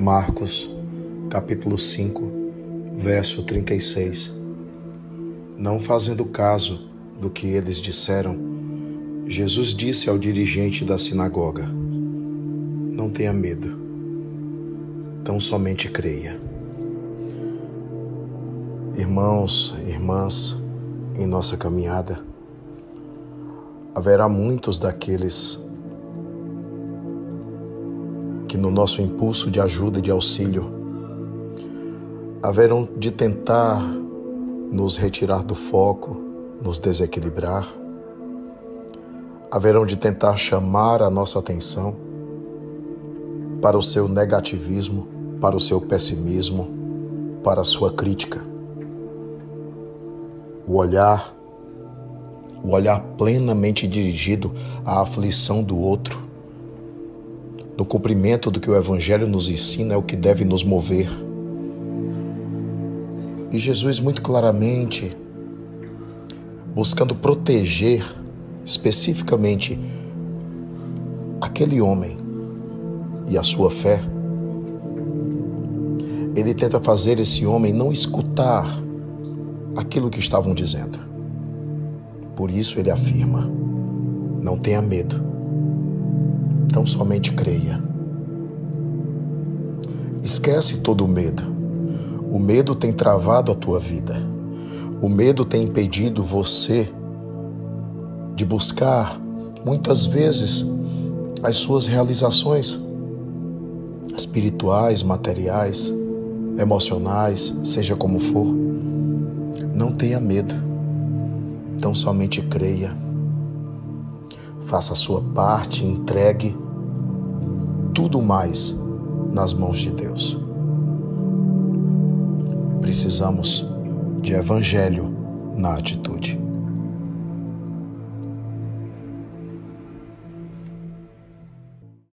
Marcos, capítulo 5, verso 36. Não fazendo caso do que eles disseram, Jesus disse ao dirigente da sinagoga: não tenha medo, tão somente creia. Irmãos, irmãs, em nossa caminhada, haverá muitos daqueles que no nosso impulso de ajuda e de auxílio haverão de tentar nos retirar do foco, nos desequilibrar, haverão de tentar chamar a nossa atenção para o seu negativismo, para o seu pessimismo, para a sua crítica. O olhar plenamente dirigido à aflição do outro, no cumprimento do que o Evangelho nos ensina, é o que deve nos mover. E Jesus, muito claramente, buscando proteger especificamente aquele homem e a sua fé, ele tenta fazer esse homem não escutar aquilo que estavam dizendo. Por isso ele afirma: não tenha medo, então somente creia. Esquece todo o medo. O medo tem travado a tua vida. O medo tem impedido você de buscar, muitas vezes, as suas realizações espirituais, materiais, emocionais, seja como for. Não tenha medo, então somente creia. Faça a sua parte, entregue tudo mais nas mãos de Deus. Precisamos de evangelho na atitude.